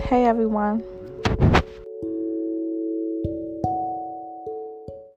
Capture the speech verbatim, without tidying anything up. Hey everyone.